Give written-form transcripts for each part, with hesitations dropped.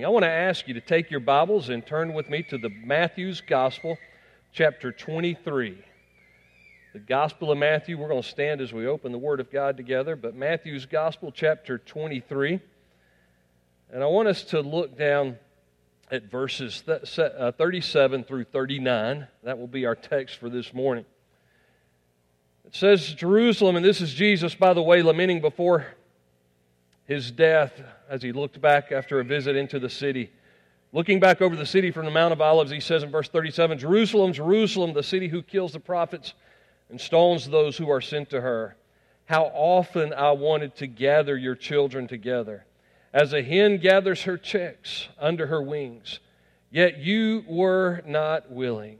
I want to ask you to take your Bibles and turn with me to the Matthew's Gospel, chapter 23. The Gospel of Matthew, we're going to stand as we open the Word of God together, but Matthew's Gospel, chapter 23. And I want us to look down at verses 37 through 39. That will be our text for this morning. It says, Jerusalem, and this is Jesus, by the way, lamenting before his death as he looked back after a visit into the city. Looking back over the city from the Mount of Olives, he says in verse 37, Jerusalem, Jerusalem, the city who kills the prophets and stones those who are sent to her. How often I wanted to gather your children together, as a hen gathers her chicks under her wings, yet you were not willing.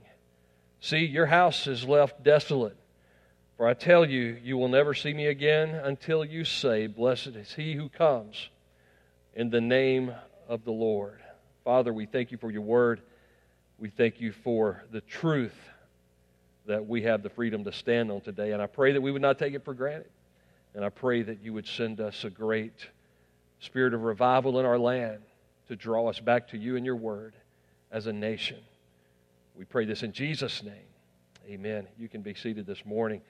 See, your house is left desolate. For I tell you, you will never see me again until you say, Blessed is he who comes in the name of the Lord. Father, we thank you for your word. We thank you for the truth that we have the freedom to stand on today. And I pray that we would not take it for granted. And I pray that you would send us a great spirit of revival in our land to draw us back to you and your word as a nation. We pray this in Jesus' name. Amen. You can be seated this morning.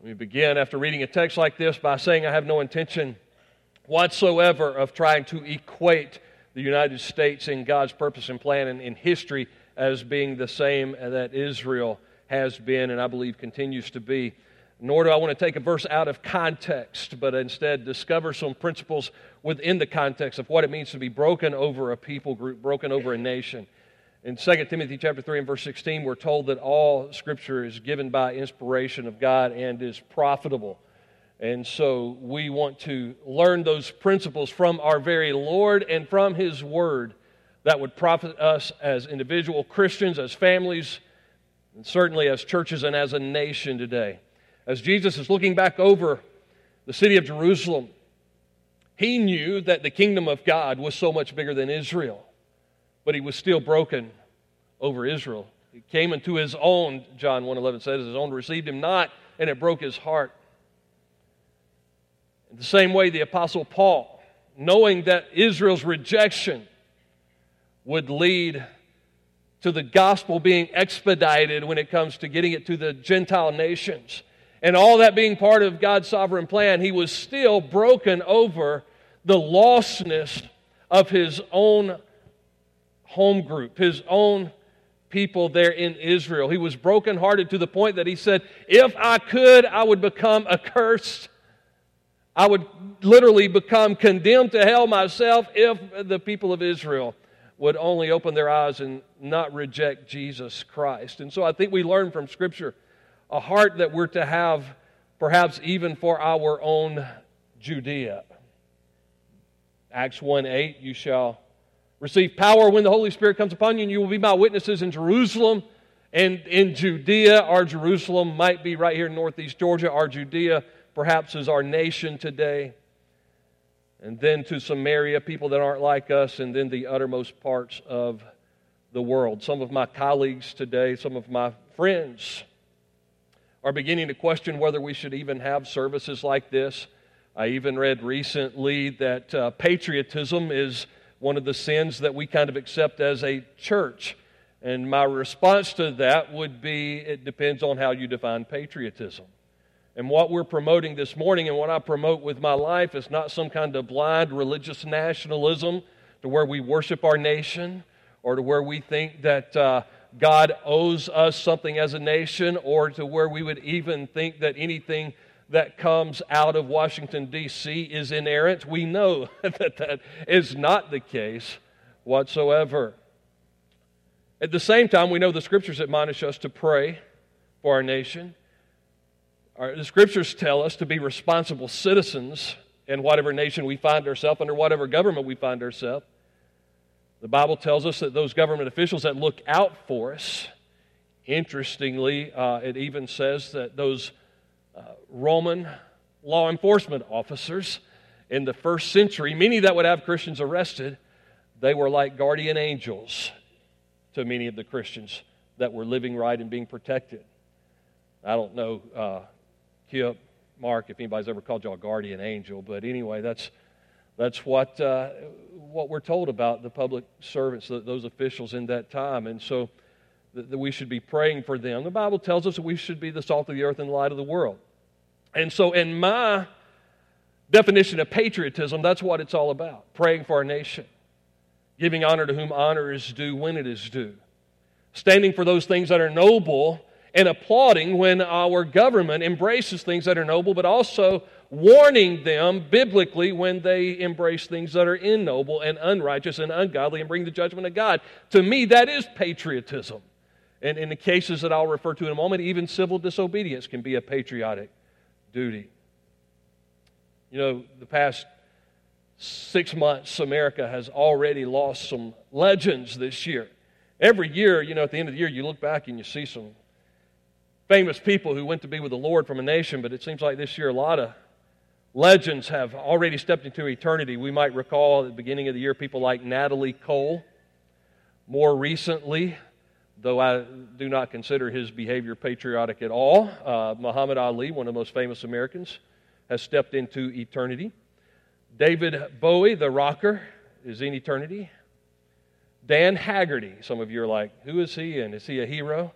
Let me begin after reading a text like this by saying I have no intention whatsoever of trying to equate the United States in God's purpose and plan and in history as being the same that Israel has been and I believe continues to be. Nor do I want to take a verse out of context, but instead discover some principles within the context of what it means to be broken over a people group, broken over a nation. In 2 Timothy chapter 3 and verse 16, we're told that all Scripture is given by inspiration of God and is profitable. And so we want to learn those principles from our very Lord and from His Word that would profit us as individual Christians, as families, and certainly as churches and as a nation today. As Jesus is looking back over the city of Jerusalem, He knew that the kingdom of God was so much bigger than Israel. But he was still broken over Israel. He came into his own, John 1:11 says, his own received him not, and it broke his heart. In the same way, the Apostle Paul, knowing that Israel's rejection would lead to the gospel being expedited when it comes to getting it to the Gentile nations, and all that being part of God's sovereign plan, he was still broken over the lostness of his own home group, his own people there in Israel. He was brokenhearted to the point that he said, if I could, I would become accursed. I would literally become condemned to hell myself if the people of Israel would only open their eyes and not reject Jesus Christ. And so I think we learn from Scripture a heart that we're to have perhaps even for our own Judea. Acts 1:8, you shall receive power when the Holy Spirit comes upon you, and you will be my witnesses in Jerusalem and in Judea. Our Jerusalem might be right here in northeast Georgia. Our Judea perhaps is our nation today. And then to Samaria, people that aren't like us, and then the uttermost parts of the world. Some of my colleagues today, some of my friends are beginning to question whether we should even have services like this. I even read recently that patriotism is one of the sins that we kind of accept as a church. And my response to that would be, it depends on how you define patriotism. And what we're promoting this morning and what I promote with my life is not some kind of blind religious nationalism to where we worship our nation or to where we think that God owes us something as a nation or to where we would even think that anything that comes out of Washington, D.C. is inerrant. We know that that is not the case whatsoever. At the same time, we know the Scriptures admonish us to pray for our nation. The Scriptures tell us to be responsible citizens in whatever nation we find ourselves, under whatever government we find ourselves. The Bible tells us that those government officials that look out for us, interestingly, it even says that those Roman law enforcement officers in the first century, many that would have Christians arrested, they were like guardian angels to many of the Christians that were living right and being protected. I don't know, Kip, Mark, if anybody's ever called y'all a guardian angel, but anyway, that's That's what we're told about the public servants, those officials in that time. And so that we should be praying for them. The Bible tells us that we should be the salt of the earth and the light of the world. And so in my definition of patriotism, that's what it's all about, praying for our nation, giving honor to whom honor is due when it is due, standing for those things that are noble and applauding when our government embraces things that are noble, but also warning them biblically when they embrace things that are ignoble and unrighteous and ungodly and bring the judgment of God. To me, that is patriotism. And in the cases that I'll refer to in a moment, even civil disobedience can be a patriotic duty. You know, the past 6 months, America has already lost some legends this year. Every year, you know, at the end of the year, you look back and you see some famous people who went to be with the Lord from a nation, but it seems like this year a lot of legends have already stepped into eternity. We might recall at the beginning of the year people like Natalie Cole. More recently, though I do not consider his behavior patriotic at all, Muhammad Ali, one of the most famous Americans, has stepped into eternity. David Bowie, the rocker, is in eternity. Dan Haggerty, some of you are like, who is he and is he a hero?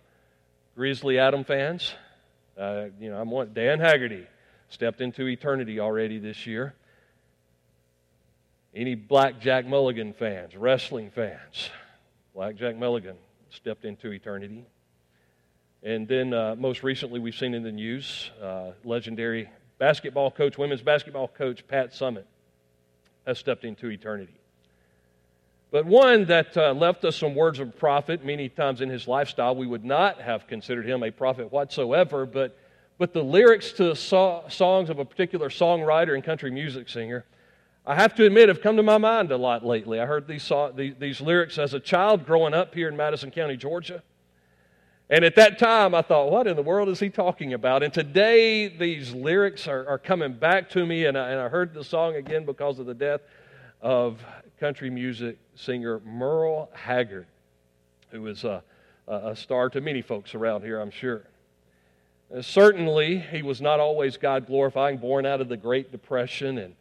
Grizzly Adams fans, I'm one. Dan Haggerty stepped into eternity already this year. Any Black Jack Mulligan fans, wrestling fans, Black Jack Mulligan stepped into eternity. And then most recently we've seen in the news, legendary basketball coach, women's basketball coach Pat Summitt has stepped into eternity. But one that left us some words of prophet, many times in his lifestyle, we would not have considered him a prophet whatsoever, but the lyrics to songs of a particular songwriter and country music singer, I have to admit, have come to my mind a lot lately. I heard these lyrics as a child growing up here in Madison County, Georgia. And at that time, I thought, what in the world is he talking about? And today, these lyrics are coming back to me, and I heard the song again because of the death of country music singer Merle Haggard, who is a star to many folks around here, I'm sure. Certainly, he was not always God-glorifying, born out of the Great Depression, and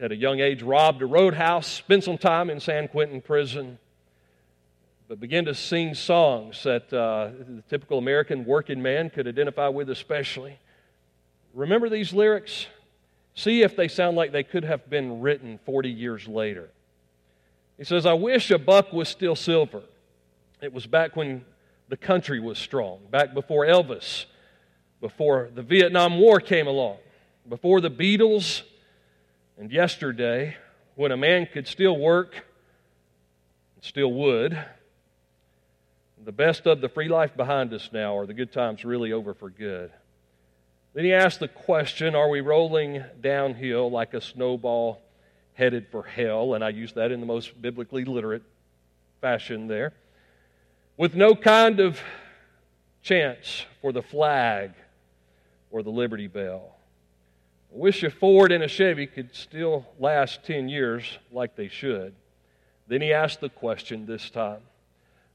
at a young age robbed a roadhouse, spent some time in San Quentin prison, but began to sing songs that the typical American working man could identify with especially. Remember these lyrics? See if they sound like they could have been written 40 years later. He says, I wish a buck was still silver. It was back when the country was strong, back before Elvis, before the Vietnam War came along, before the Beatles, and yesterday, when a man could still work, and still would. The best of the free life behind us now, or the good times really over for good. Then he asked the question, are we rolling downhill like a snowball headed for hell? And I use that in the most biblically literate fashion there. With no kind of chance for the flag or the Liberty Bell. I wish a Ford and a Chevy could still last 10 years like they should. Then he asked the question this time.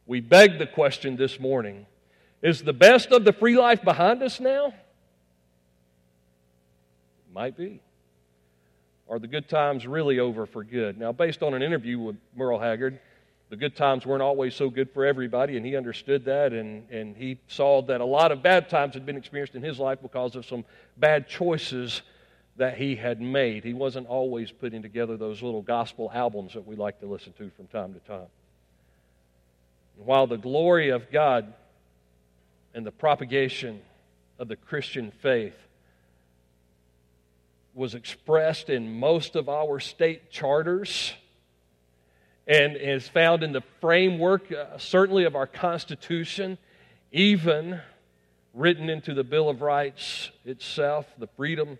We begged the question this morning. Is the best of the free life behind us now? It might be. Are the good times really over for good? Now, based on an interview with Merle Haggard, the good times weren't always so good for everybody, and he understood that, and he saw that a lot of bad times had been experienced in his life because of some bad choices that he had made. He wasn't always putting together those little gospel albums that we like to listen to from time to time. And while the glory of God and the propagation of the Christian faith was expressed in most of our state charters, and is found in the framework, certainly of our Constitution, even written into the Bill of Rights itself, the freedom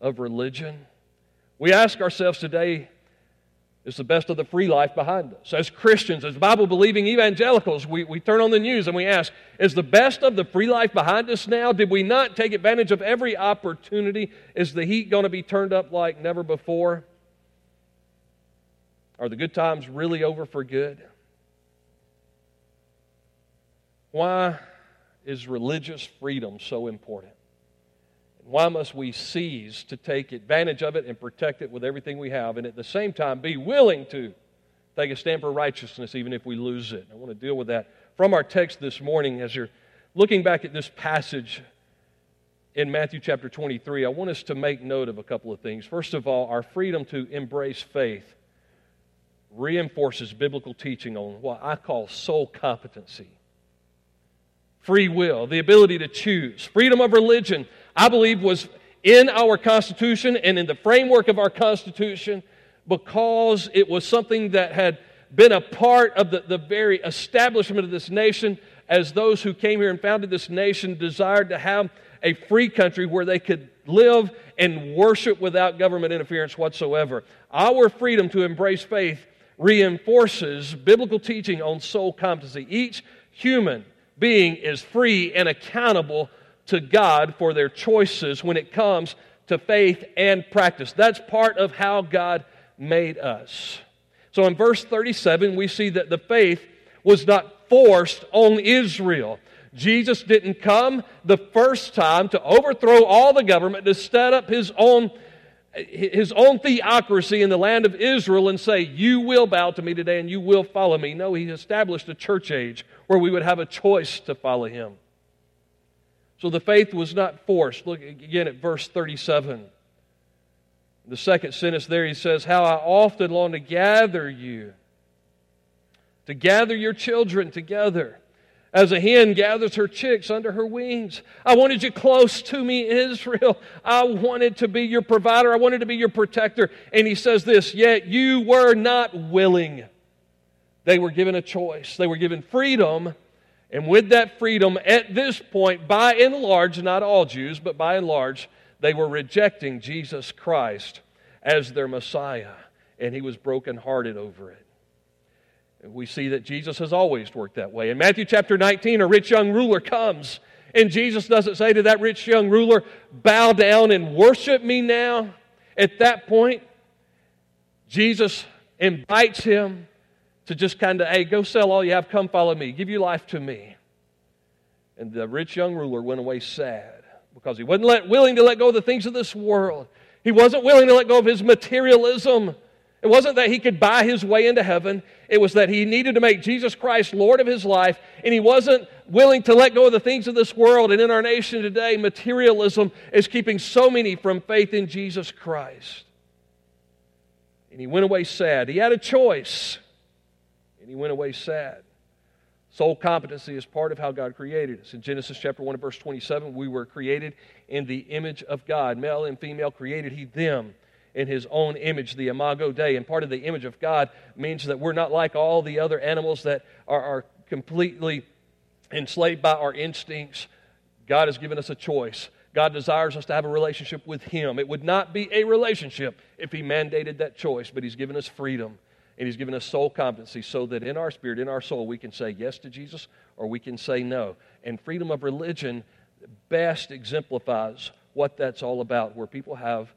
of religion. We ask ourselves today, is the best of the free life behind us? As Christians, as Bible-believing evangelicals, we turn on the news and we ask, is the best of the free life behind us now? Did we not take advantage of every opportunity? Is the heat going to be turned up like never before? Are the good times really over for good? Why is religious freedom so important? Why must we seize to take advantage of it and protect it with everything we have, and at the same time be willing to take a stand for righteousness even if we lose it? I want to deal with that from our text this morning. As you're looking back at this passage in Matthew chapter 23, I want us to make note of a couple of things. First of all, our freedom to embrace faith reinforces biblical teaching on what I call soul competency. Free will, the ability to choose, freedom of religion, I believe was in our Constitution and in the framework of our Constitution because it was something that had been a part of the very establishment of this nation, as those who came here and founded this nation desired to have a free country where they could live and worship without government interference whatsoever. Our freedom to embrace faith reinforces biblical teaching on soul competency. Each human being is free and accountable to God for their choices when it comes to faith and practice. That's part of how God made us. So in verse 37, we see that the faith was not forced on Israel. Jesus didn't come the first time to overthrow all the government, to set up his own theocracy in the land of Israel and say, you will bow to me today and you will follow me. No, he established a church age where we would have a choice to follow him. So the faith was not forced. Look again at verse 37. The second sentence there, he says, how I often long to gather you, to gather your children together, as a hen gathers her chicks under her wings. I wanted you close to me, Israel. I wanted to be your provider. I wanted to be your protector. And he says this, yet you were not willing. They were given a choice. They were given freedom. And with that freedom, at this point, by and large, not all Jews, but by and large, they were rejecting Jesus Christ as their Messiah. And he was brokenhearted over it. We see that Jesus has always worked that way. In Matthew chapter 19, a rich young ruler comes, and Jesus doesn't say to that rich young ruler, bow down and worship me now. At that point, Jesus invites him to just kind of, hey, go sell all you have, come follow me, give your life to me. And the rich young ruler went away sad because he wasn't willing to let go of the things of this world. He wasn't willing to let go of his materialism. It wasn't that he could buy his way into heaven. It was that he needed to make Jesus Christ Lord of his life, and he wasn't willing to let go of the things of this world. And in our nation today, materialism is keeping so many from faith in Jesus Christ. And he went away sad. He had a choice, and he went away sad. Soul competency is part of how God created us. In Genesis chapter 1 and verse 27, we were created in the image of God. Male and female created he them. In his own image, the Imago Dei. And part of the image of God means that we're not like all the other animals that are completely enslaved by our instincts. God has given us a choice. God desires us to have a relationship with him. It would not be a relationship if he mandated that choice, but he's given us freedom, and he's given us soul competency so that in our spirit, in our soul, we can say yes to Jesus or we can say no. And freedom of religion best exemplifies what that's all about, where people have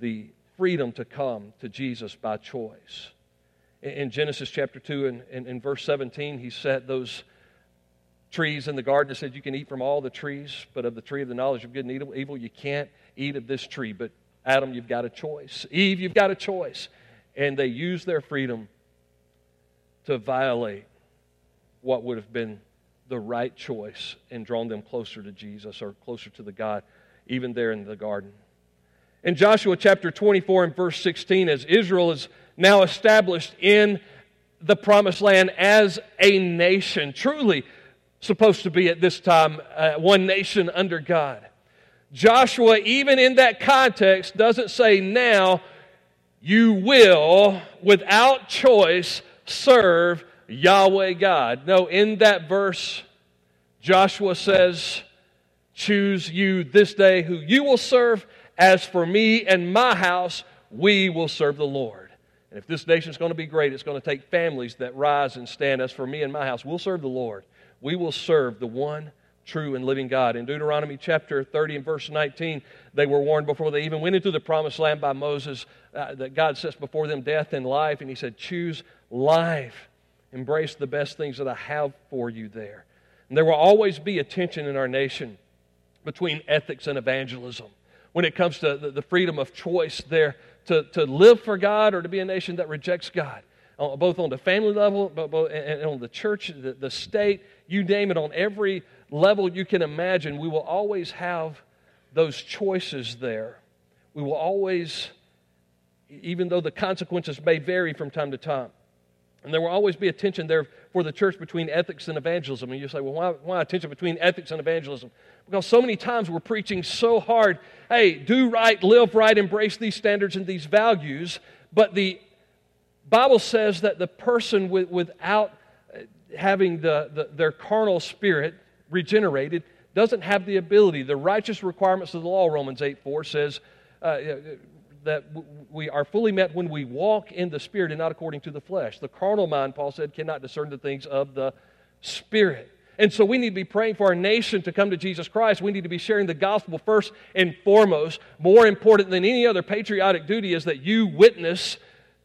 the freedom to come to Jesus by choice. In Genesis chapter 2 and verse 17, he set those trees in the garden and said, you can eat from all the trees, but of the tree of the knowledge of good and evil, you can't eat of this tree. But Adam, you've got a choice. Eve, you've got a choice. And they used their freedom to violate what would have been the right choice and drawn them closer to Jesus or closer to the God, even there in the garden. In Joshua chapter 24 and verse 16, as Israel is now established in the promised land as a nation, truly supposed to be at this time one nation under God, Joshua, even in that context, doesn't say, now you will, without choice, serve Yahweh God. No, in that verse, Joshua says, choose you this day who you will serve. As for me and my house, we will serve the Lord. And if this nation is going to be great, it's going to take families that rise and stand. As for me and my house, we'll serve the Lord. We will serve the one true and living God. In Deuteronomy chapter 30 and verse 19, they were warned before they even went into the promised land by Moses that God sets before them death and life. And he said, choose life. Embrace the best things that I have for you there. And there will always be a tension in our nation between ethics and evangelism. when it comes to the freedom of choice there to live for God or to be a nation that rejects God, both on the family level and on the church, the state, you name it, on every level you can imagine. We will always have those choices there. We will always, even though the consequences may vary from time to time, and there will always be a tension there for the church between ethics and evangelism. And you say, well, why a tension between ethics and evangelism? Because so many times we're preaching so hard, hey, do right, live right, embrace these standards and these values. But the Bible says that the person without having their carnal spirit regenerated doesn't have the ability. The righteous requirements of the law, Romans 8:4 says, that we are fully met when we walk in the Spirit and not according to the flesh. The carnal mind, Paul said, cannot discern the things of the Spirit. And so we need to be praying for our nation to come to Jesus Christ. We need to be sharing the gospel first and foremost. More important than any other patriotic duty is that you witness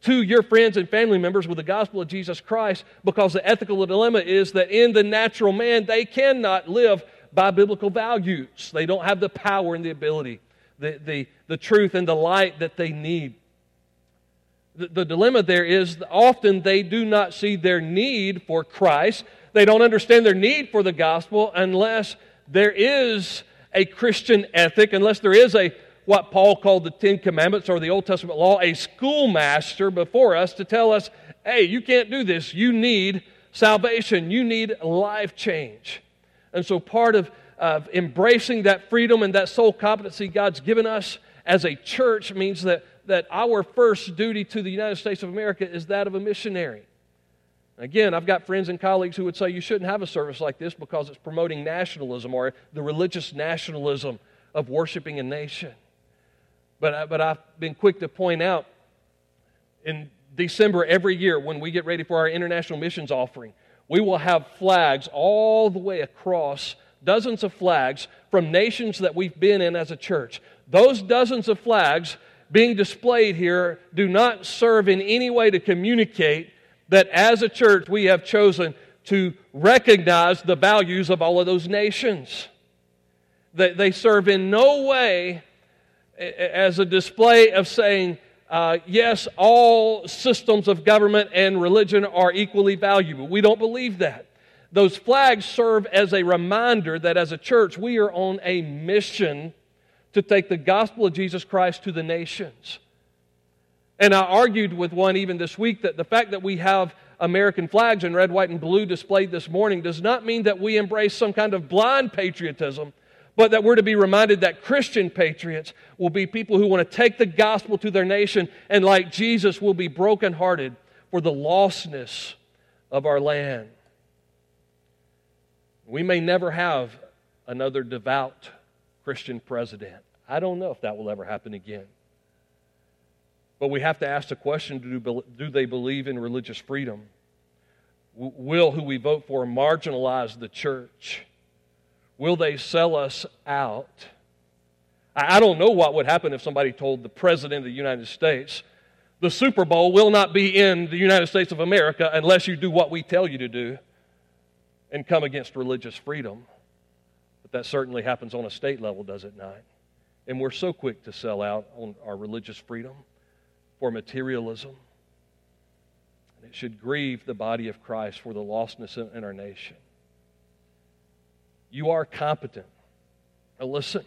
to your friends and family members with the gospel of Jesus Christ, because the ethical dilemma is that in the natural man, they cannot live by biblical values. They don't have the power and the ability, the truth and the light that they need. The dilemma there is often they do not see their need for Christ. They don't understand their need for the gospel unless there is a Christian ethic, unless there is a what Paul called the Ten Commandments or the Old Testament law, a schoolmaster before us to tell us, hey, you can't do this. You need salvation. You need life change. And so part of embracing that freedom and that soul competency God's given us as a church means that our first duty to the United States of America is that of a missionary. Again, I've got friends and colleagues who would say you shouldn't have a service like this because it's promoting nationalism or the religious nationalism of worshiping a nation. But I've been quick to point out in December every year when we get ready for our international missions offering, we will have flags all the way across, dozens of flags from nations that we've been in as a church. Those dozens of flags being displayed here do not serve in any way to communicate that as a church we have chosen to recognize the values of all of those nations. They serve in no way as a display of saying, yes, all systems of government and religion are equally valuable. We don't believe that. Those flags serve as a reminder that as a church, we are on a mission to take the gospel of Jesus Christ to the nations. And I argued with one even this week that the fact that we have American flags in red, white, and blue displayed this morning does not mean that we embrace some kind of blind patriotism, but that we're to be reminded that Christian patriots will be people who want to take the gospel to their nation and, like Jesus, will be brokenhearted for the lostness of our land. We may never have another devout Christian president. I don't know if that will ever happen again. But we have to ask the question, do they believe in religious freedom? Will who we vote for marginalize the church? Will they sell us out? I don't know what would happen if somebody told the President of the United States, the Super Bowl will not be in the United States of America unless you do what we tell you to do and come against religious freedom. But that certainly happens on a state level, does it not? And we're so quick to sell out on our religious freedom for materialism. And it should grieve the body of Christ for the lostness in our nation. You are competent. Now listen,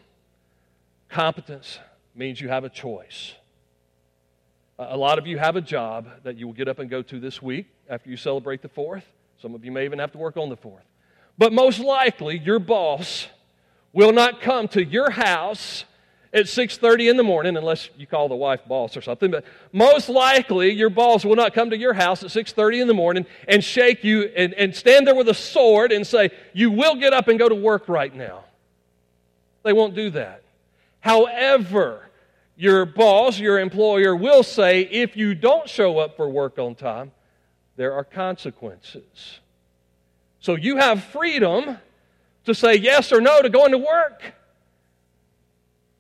competence means you have a choice. A lot of you have a job that you will get up and go to this week after you celebrate the 4th. Some of you may even have to work on the 4th. But most likely, your boss will not come to your house at 6:30 in the morning, unless you call the wife boss or something. But most likely, your boss will not come to your house at 6:30 in the morning and shake you and stand there with a sword and say, you will get up and go to work right now. They won't do that. However, your boss, your employer, will say, if you don't show up for work on time, there are consequences. So you have freedom to say yes or no to going to work.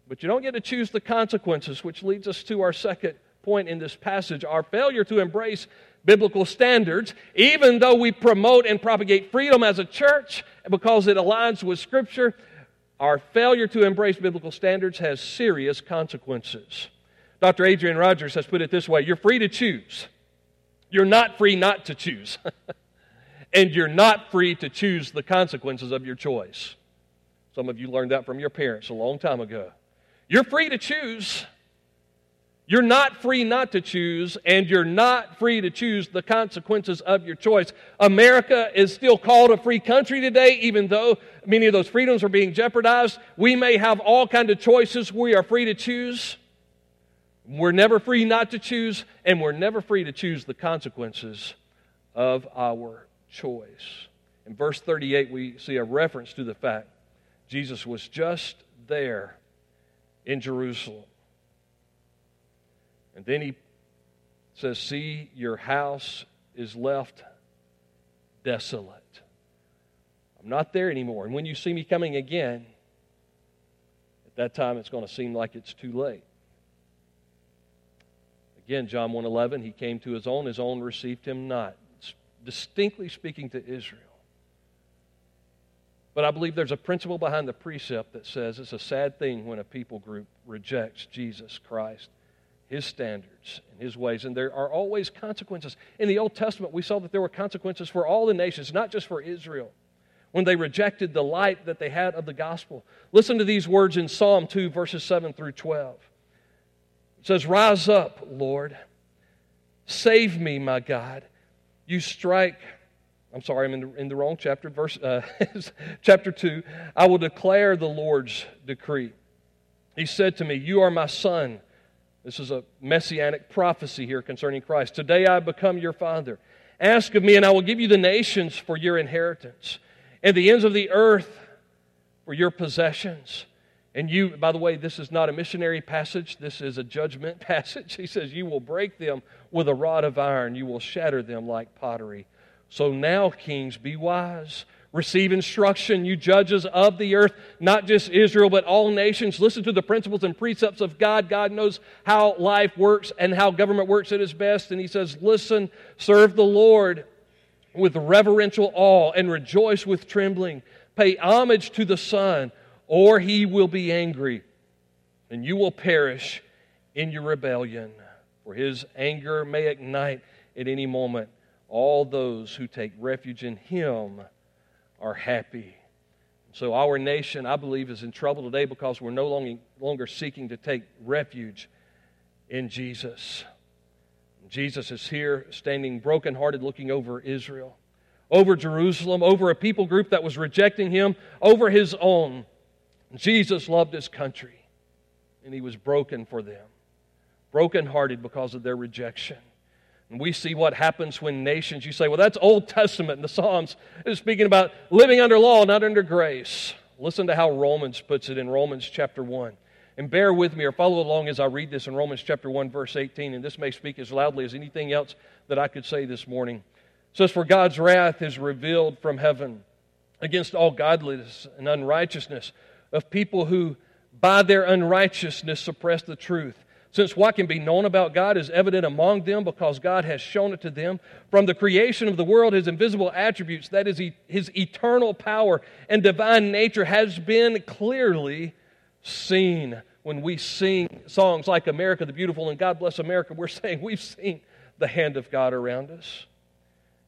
But you don't get to choose the consequences, which leads us to our second point in this passage. Our failure to embrace biblical standards, even though we promote and propagate freedom as a church because it aligns with Scripture, Our failure to embrace biblical standards has serious consequences. Dr. Adrian Rogers has put it this way: you're free to choose. You're not free not to choose. And you're not free to choose the consequences of your choice. Some of you learned that from your parents a long time ago. You're free to choose. You're not free not to choose, and you're not free to choose the consequences of your choice. America is still called a free country today, even though many of those freedoms are being jeopardized. We may have all kinds of choices. We are free to choose. We're never free not to choose, and we're never free to choose the consequences of our choice. In verse 38, we see a reference to the fact Jesus was just there in Jerusalem. And then he says, "See, your house is left desolate. I'm not there anymore. And when you see me coming again, at that time it's going to seem like it's too late." Again, John 1:11, he came to his own received him not. It's distinctly speaking to Israel. But I believe there's a principle behind the precept that says it's a sad thing when a people group rejects Jesus Christ, his standards and his ways, and there are always consequences. In the Old Testament, we saw that there were consequences for all the nations, not just for Israel, when they rejected the light that they had of the gospel. Listen to these words in Psalm 2, verses 7 through 12. It says, "Rise up, Lord. Save me, my God. You strike..." I'm sorry, I'm in the wrong chapter. Chapter 2. "I will declare the Lord's decree. He said to me, you are my son." This is a messianic prophecy here concerning Christ. "Today I become your father. Ask of me, and I will give you the nations for your inheritance, and the ends of the earth for your possessions." And you, by the way, this is not a missionary passage. This is a judgment passage. He says, "You will break them with a rod of iron. You will shatter them like pottery. So now, kings, be wise. Receive instruction, you judges of the earth," not just Israel, but all nations. Listen to the principles and precepts of God. God knows how life works and how government works at its best. And he says, "Listen, serve the Lord with reverential awe and rejoice with trembling. Pay homage to the Son, or he will be angry, and you will perish in your rebellion. For his anger may ignite at any moment. All those who take refuge in him are happy." So our nation, I believe, is in trouble today because we're no longer seeking to take refuge in Jesus. Jesus is here standing brokenhearted, looking over Israel, over Jerusalem, over a people group that was rejecting him, over his own. Jesus loved his country, and he was broken for them, brokenhearted because of their rejection. And we see what happens when nations, you say, "Well, that's Old Testament," and the Psalms is speaking about living under law, not under grace. Listen to how Romans puts it in Romans chapter 1. And bear with me or follow along as I read this in Romans chapter 1, verse 18, and this may speak as loudly as anything else that I could say this morning. It says, "For God's wrath is revealed from heaven against all godliness and unrighteousness of people who by their unrighteousness suppress the truth. Since what can be known about God is evident among them because God has shown it to them. From the creation of the world, his invisible attributes, that is, his eternal power and divine nature has been clearly seen." When we sing songs like "America the Beautiful" and "God Bless America," we're saying we've seen the hand of God around us.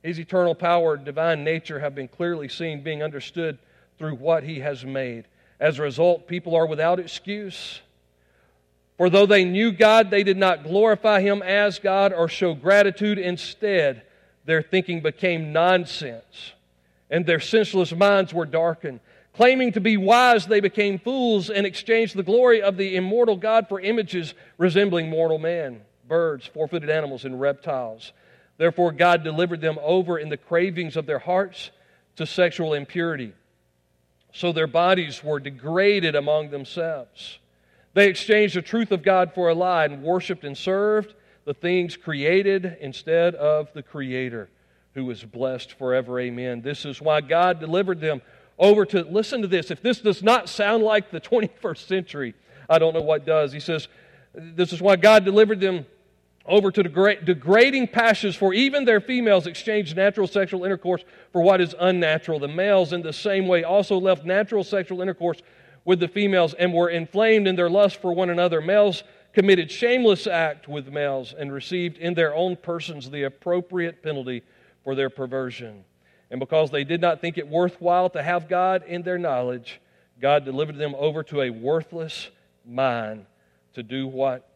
His eternal power and divine nature have been clearly seen, being understood through what he has made. As a result, people are without excuse. For though they knew God, they did not glorify him as God or show gratitude. Instead, their thinking became nonsense, and their senseless minds were darkened. Claiming to be wise, they became fools and exchanged the glory of the immortal God for images resembling mortal man, birds, four-footed animals, and reptiles. Therefore, God delivered them over in the cravings of their hearts to sexual impurity. So their bodies were degraded among themselves. They exchanged the truth of God for a lie and worshiped and served the things created instead of the Creator, who is blessed forever. Amen. This is why God delivered them over to... Listen to this. If this does not sound like the 21st century, I don't know what does. He says, this is why God delivered them over to degrading passions, for even their females exchanged natural sexual intercourse for what is unnatural. The males in the same way also left natural sexual intercourse with the females and were inflamed in their lust for one another. Males committed shameless act with males and received in their own persons the appropriate penalty for their perversion. And because they did not think it worthwhile to have God in their knowledge, God delivered them over to a worthless mind to do what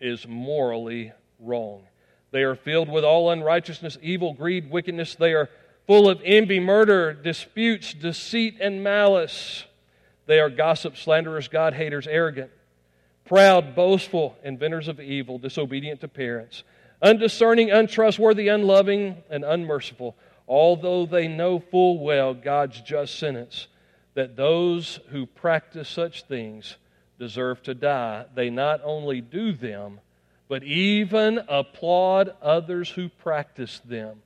is morally wrong. They are filled with all unrighteousness, evil, greed, wickedness. They are full of envy, murder, disputes, deceit, and malice. They are gossips, slanderers, God-haters, arrogant, proud, boastful, inventors of evil, disobedient to parents, undiscerning, untrustworthy, unloving, and unmerciful, although they know full well God's just sentence, that those who practice such things deserve to die. They not only do them, but even applaud others who practice them.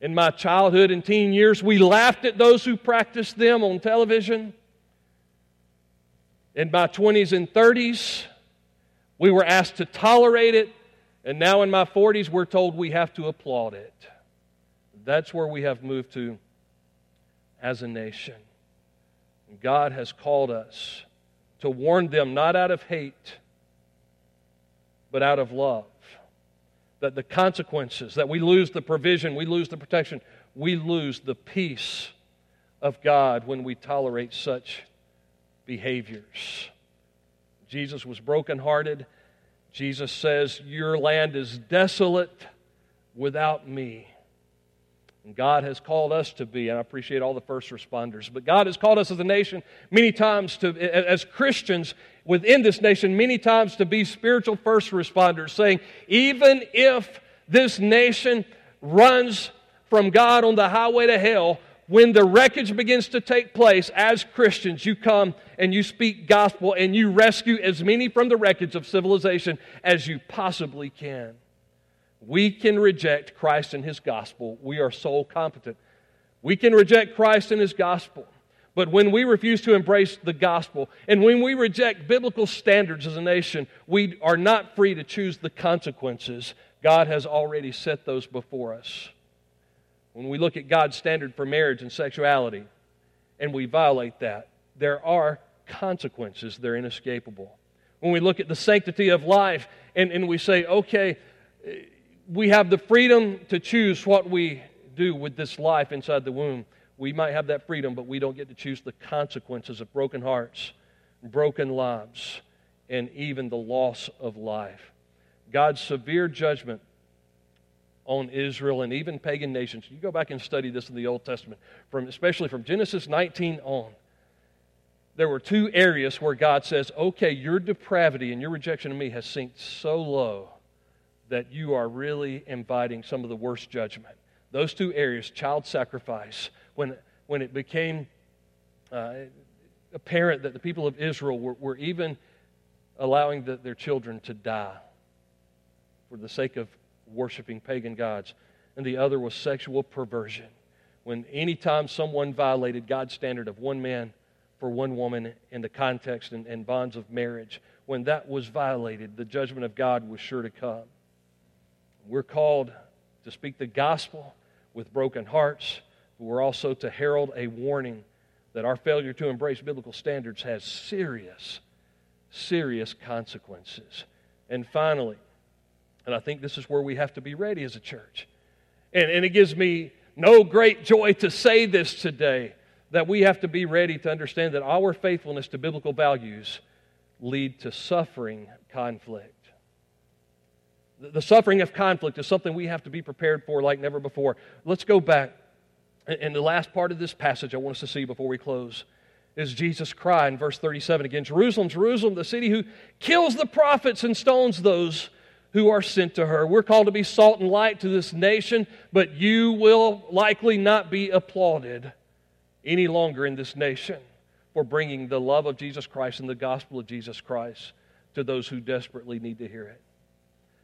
In my childhood and teen years, we laughed at those who practiced them on television. In my 20s and 30s, we were asked to tolerate it, and now in my 40s, we're told we have to applaud it. That's where we have moved to as a nation. And God has called us to warn them, not out of hate, but out of love. That the consequences, that we lose the provision, we lose the protection, we lose the peace of God when we tolerate such behaviors. Jesus was brokenhearted. Jesus says, your land is desolate without me. And God has called us to be, and I appreciate all the first responders, but God has called us as a nation many times to, as Christians within this nation, many times to be spiritual first responders, saying, even if this nation runs from God on the highway to hell, when the wreckage begins to take place, as Christians, you come and you speak gospel and you rescue as many from the wreckage of civilization as you possibly can. We can reject Christ and His gospel. We are soul competent. We can reject Christ and His gospel. But when we refuse to embrace the gospel, and when we reject biblical standards as a nation, we are not free to choose the consequences. God has already set those before us. When we look at God's standard for marriage and sexuality, and we violate that, there are consequences. They're inescapable. When we look at the sanctity of life, and we say, okay, we have the freedom to choose what we do with this life inside the womb. We might have that freedom, but we don't get to choose the consequences of broken hearts, broken lives, and even the loss of life. God's severe judgment on Israel and even pagan nations. You go back and study this in the Old Testament, especially from Genesis 19 on. There were two areas where God says, okay, your depravity and your rejection of me has sunk so low that you are really inviting some of the worst judgment. Those two areas, child sacrifice, when it became apparent that the people of Israel were even allowing their children to die for the sake of worshiping pagan gods. And the other was sexual perversion. When any time someone violated God's standard of one man for one woman in the context and bonds of marriage, when that was violated, the judgment of God was sure to come. We're called to speak the gospel with broken hearts, but we're also to herald a warning that our failure to embrace biblical standards has serious, serious consequences. And finally, and I think this is where we have to be ready as a church, and it gives me no great joy to say this today, that we have to be ready to understand that our faithfulness to biblical values lead to suffering conflict. The suffering of conflict is something we have to be prepared for like never before. Let's go back. And the last part of this passage I want us to see before we close is Jesus' cry in verse 37 again. Jerusalem, Jerusalem, the city who kills the prophets and stones those who are sent to her. We're called to be salt and light to this nation, but you will likely not be applauded any longer in this nation for bringing the love of Jesus Christ and the gospel of Jesus Christ to those who desperately need to hear it.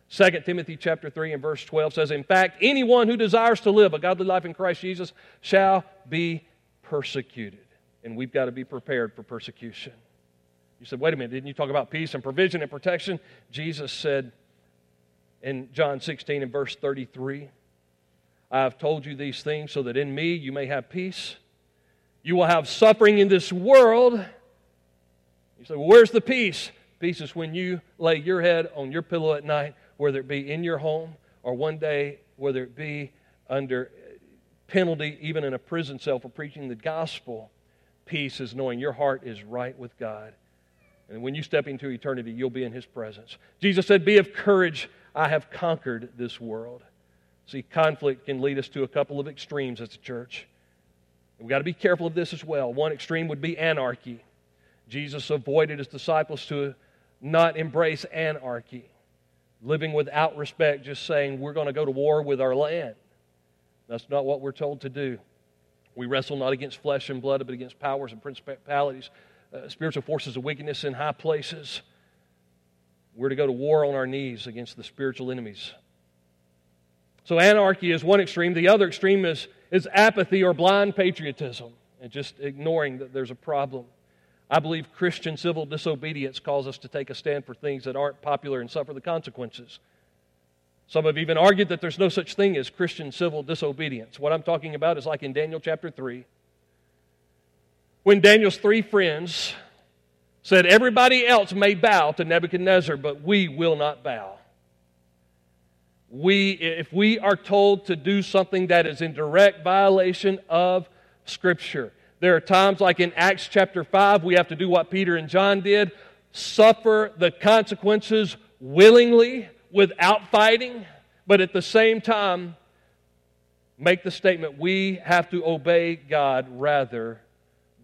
2 Timothy chapter 3 and verse 12 says, in fact, anyone who desires to live a godly life in Christ Jesus shall be persecuted. And we've got to be prepared for persecution. You said, wait a minute, didn't you talk about peace and provision and protection? Jesus said in John 16 and verse 33, I have told you these things so that in me you may have peace. You will have suffering in this world, You say, well, where's the peace? Peace is when you lay your head on your pillow at night, whether it be in your home or one day, whether it be under penalty, even in a prison cell for preaching the gospel. Peace is knowing your heart is right with God. And when you step into eternity, you'll be in His presence. Jesus said, be of courage, I have conquered this world. See, conflict can lead us to a couple of extremes as a church. We've got to be careful of this as well. One extreme would be anarchy. Jesus avoided His disciples to not embrace anarchy. Living without respect, just saying we're going to go to war with our land. That's not what we're told to do. We wrestle not against flesh and blood, but against powers and principalities, spiritual forces of wickedness in high places. We're to go to war on our knees against the spiritual enemies. So anarchy is one extreme. The other extreme is apathy or blind patriotism and just ignoring that there's a problem. I believe Christian civil disobedience calls us to take a stand for things that aren't popular and suffer the consequences. Some have even argued that there's no such thing as Christian civil disobedience. What I'm talking about is like in Daniel chapter 3, when Daniel's three friends said, everybody else may bow to Nebuchadnezzar, but we will not bow. If we are told to do something that is in direct violation of Scripture, there are times like in Acts chapter 5, we have to do what Peter and John did, suffer the consequences willingly without fighting, but at the same time, make the statement, we have to obey God rather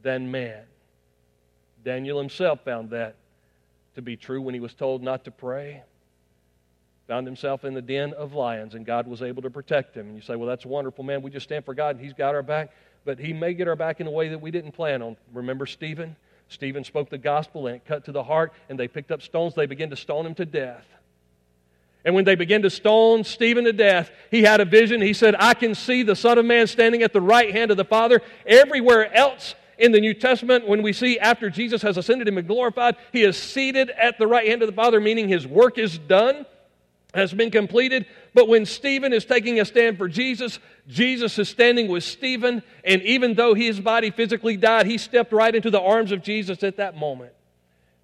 than man. Daniel himself found that to be true when he was told not to pray. Found himself in the den of lions, and God was able to protect him. And you say, well, that's wonderful, man. We just stand for God, and He's got our back. But He may get our back in a way that we didn't plan on. Remember Stephen? Stephen spoke the gospel, and it cut to the heart, and they picked up stones. They began to stone him to death. And when they began to stone Stephen to death, he had a vision. He said, I can see the Son of Man standing at the right hand of the Father. Everywhere else in the New Testament, when we see after Jesus has ascended and been glorified, He is seated at the right hand of the Father, meaning His work is done, has been completed. But when Stephen is taking a stand for Jesus, Jesus is standing with Stephen, and even though his body physically died, he stepped right into the arms of Jesus at that moment.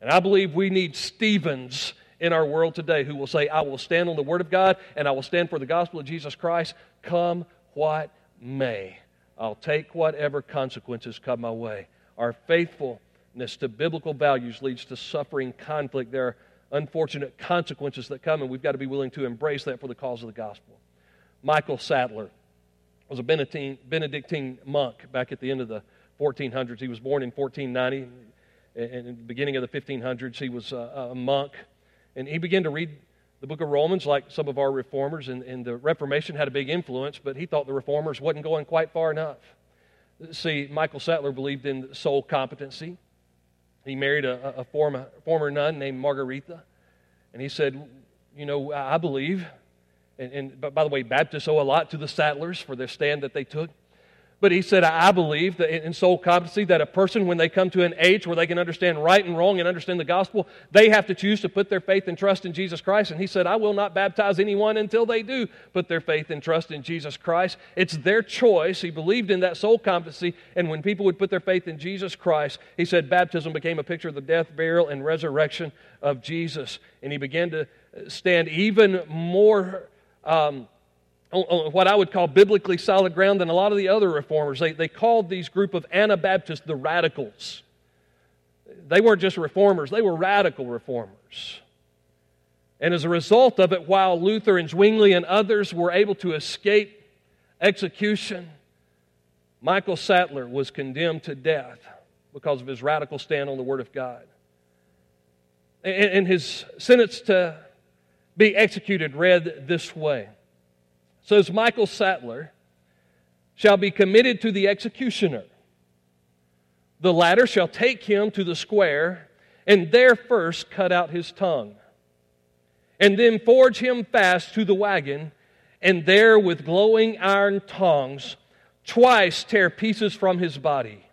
And I believe we need Stephens in our world today who will say, I will stand on the Word of God, and I will stand for the gospel of Jesus Christ, come what may. I'll take whatever consequences come my way. Our faithfulness to biblical values leads to suffering conflict. There are unfortunate consequences that come, and we've got to be willing to embrace that for the cause of the gospel. Michael Sattler was a Benedictine monk back at the end of the 1400s. He was born in 1490, and in the beginning of the 1500s, he was a monk. And he began to read the book of Romans like some of our reformers, and the Reformation had a big influence, but he thought the reformers wasn't going quite far enough. See, Michael Sattler believed in soul competency. He married a former nun named Margarita, and he said, you know, I believe, and by the way, Baptists owe a lot to the Sattlers for their stand that they took, but he said, I believe that in soul competency that a person, when they come to an age where they can understand right and wrong and understand the gospel, they have to choose to put their faith and trust in Jesus Christ, and he said, I will not baptize anyone until they do put their faith and trust in Jesus Christ. It's their choice. He believed in that soul competency, and when people would put their faith in Jesus Christ, he said, baptism became a picture of the death, burial, and resurrection of Jesus, and he began to stand even more on what I would call biblically solid ground than a lot of the other reformers. They called these group of Anabaptists the radicals. They weren't just reformers, they were radical reformers. And as a result of it, while Luther and Zwingli and others were able to escape execution, Michael Sattler was condemned to death because of his radical stand on the Word of God. And his sentence to be executed read this way. Says, Michael Sattler shall be committed to the executioner. The latter shall take him to the square and there first cut out his tongue, and then forge him fast to the wagon, and there with glowing iron tongs twice tear pieces from his body.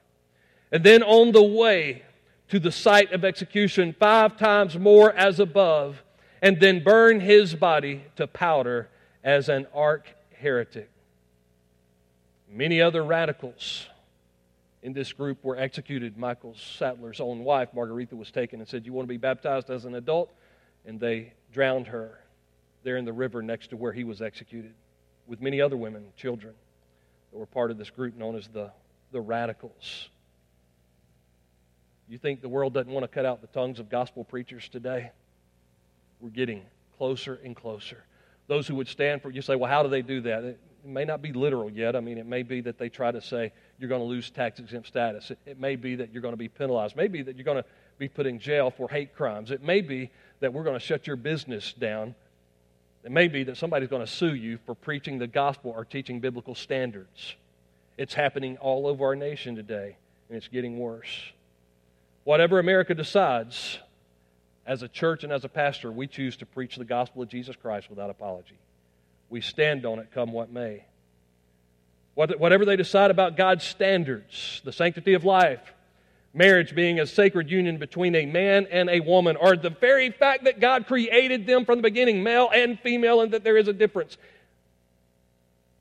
And then on the way to the site of execution 5 times more as above, and then burn his body to powder as an arch heretic. Many other radicals in this group were executed. Michael Sattler's own wife, Margarita, was taken and said, "You want to be baptized as an adult?" And they drowned her there in the river next to where he was executed, with many other women and children that were part of this group known as the radicals. You think the world doesn't want to cut out the tongues of gospel preachers today? We're getting closer and closer. Those who would stand for, you say, well, how do they do that? It may not be literal yet. I mean, it may be that they try to say you're going to lose tax-exempt status. It may be that you're going to be penalized. Maybe that you're going to be put in jail for hate crimes. It may be that we're going to shut your business down. It may be that somebody's going to sue you for preaching the gospel or teaching biblical standards. It's happening all over our nation today, and it's getting worse. Whatever America decides, as a church and as a pastor, we choose to preach the gospel of Jesus Christ without apology. We stand on it come what may. Whatever they decide about God's standards, the sanctity of life, marriage being a sacred union between a man and a woman, or the very fact that God created them from the beginning, male and female, and that there is a difference.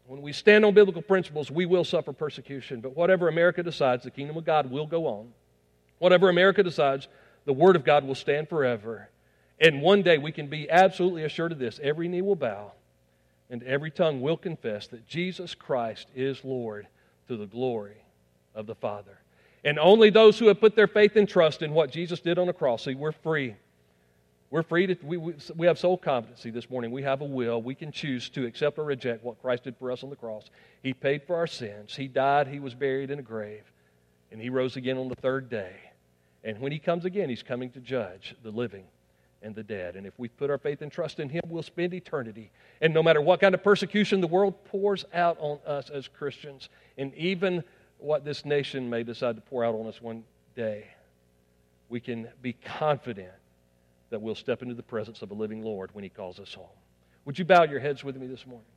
When we stand on biblical principles, we will suffer persecution. But whatever America decides, the kingdom of God will go on. Whatever America decides, the Word of God will stand forever. And one day we can be absolutely assured of this. Every knee will bow and every tongue will confess that Jesus Christ is Lord to the glory of the Father. And only those who have put their faith and trust in what Jesus did on the cross, see, we're free. We're free to, we have soul competency this morning. We have a will. We can choose to accept or reject what Christ did for us on the cross. He paid for our sins. He died. He was buried in a grave. And He rose again on the third day. And when He comes again, He's coming to judge the living and the dead. And if we put our faith and trust in Him, we'll spend eternity. And no matter what kind of persecution the world pours out on us as Christians, and even what this nation may decide to pour out on us one day, we can be confident that we'll step into the presence of a living Lord when He calls us home. Would you bow your heads with me this morning?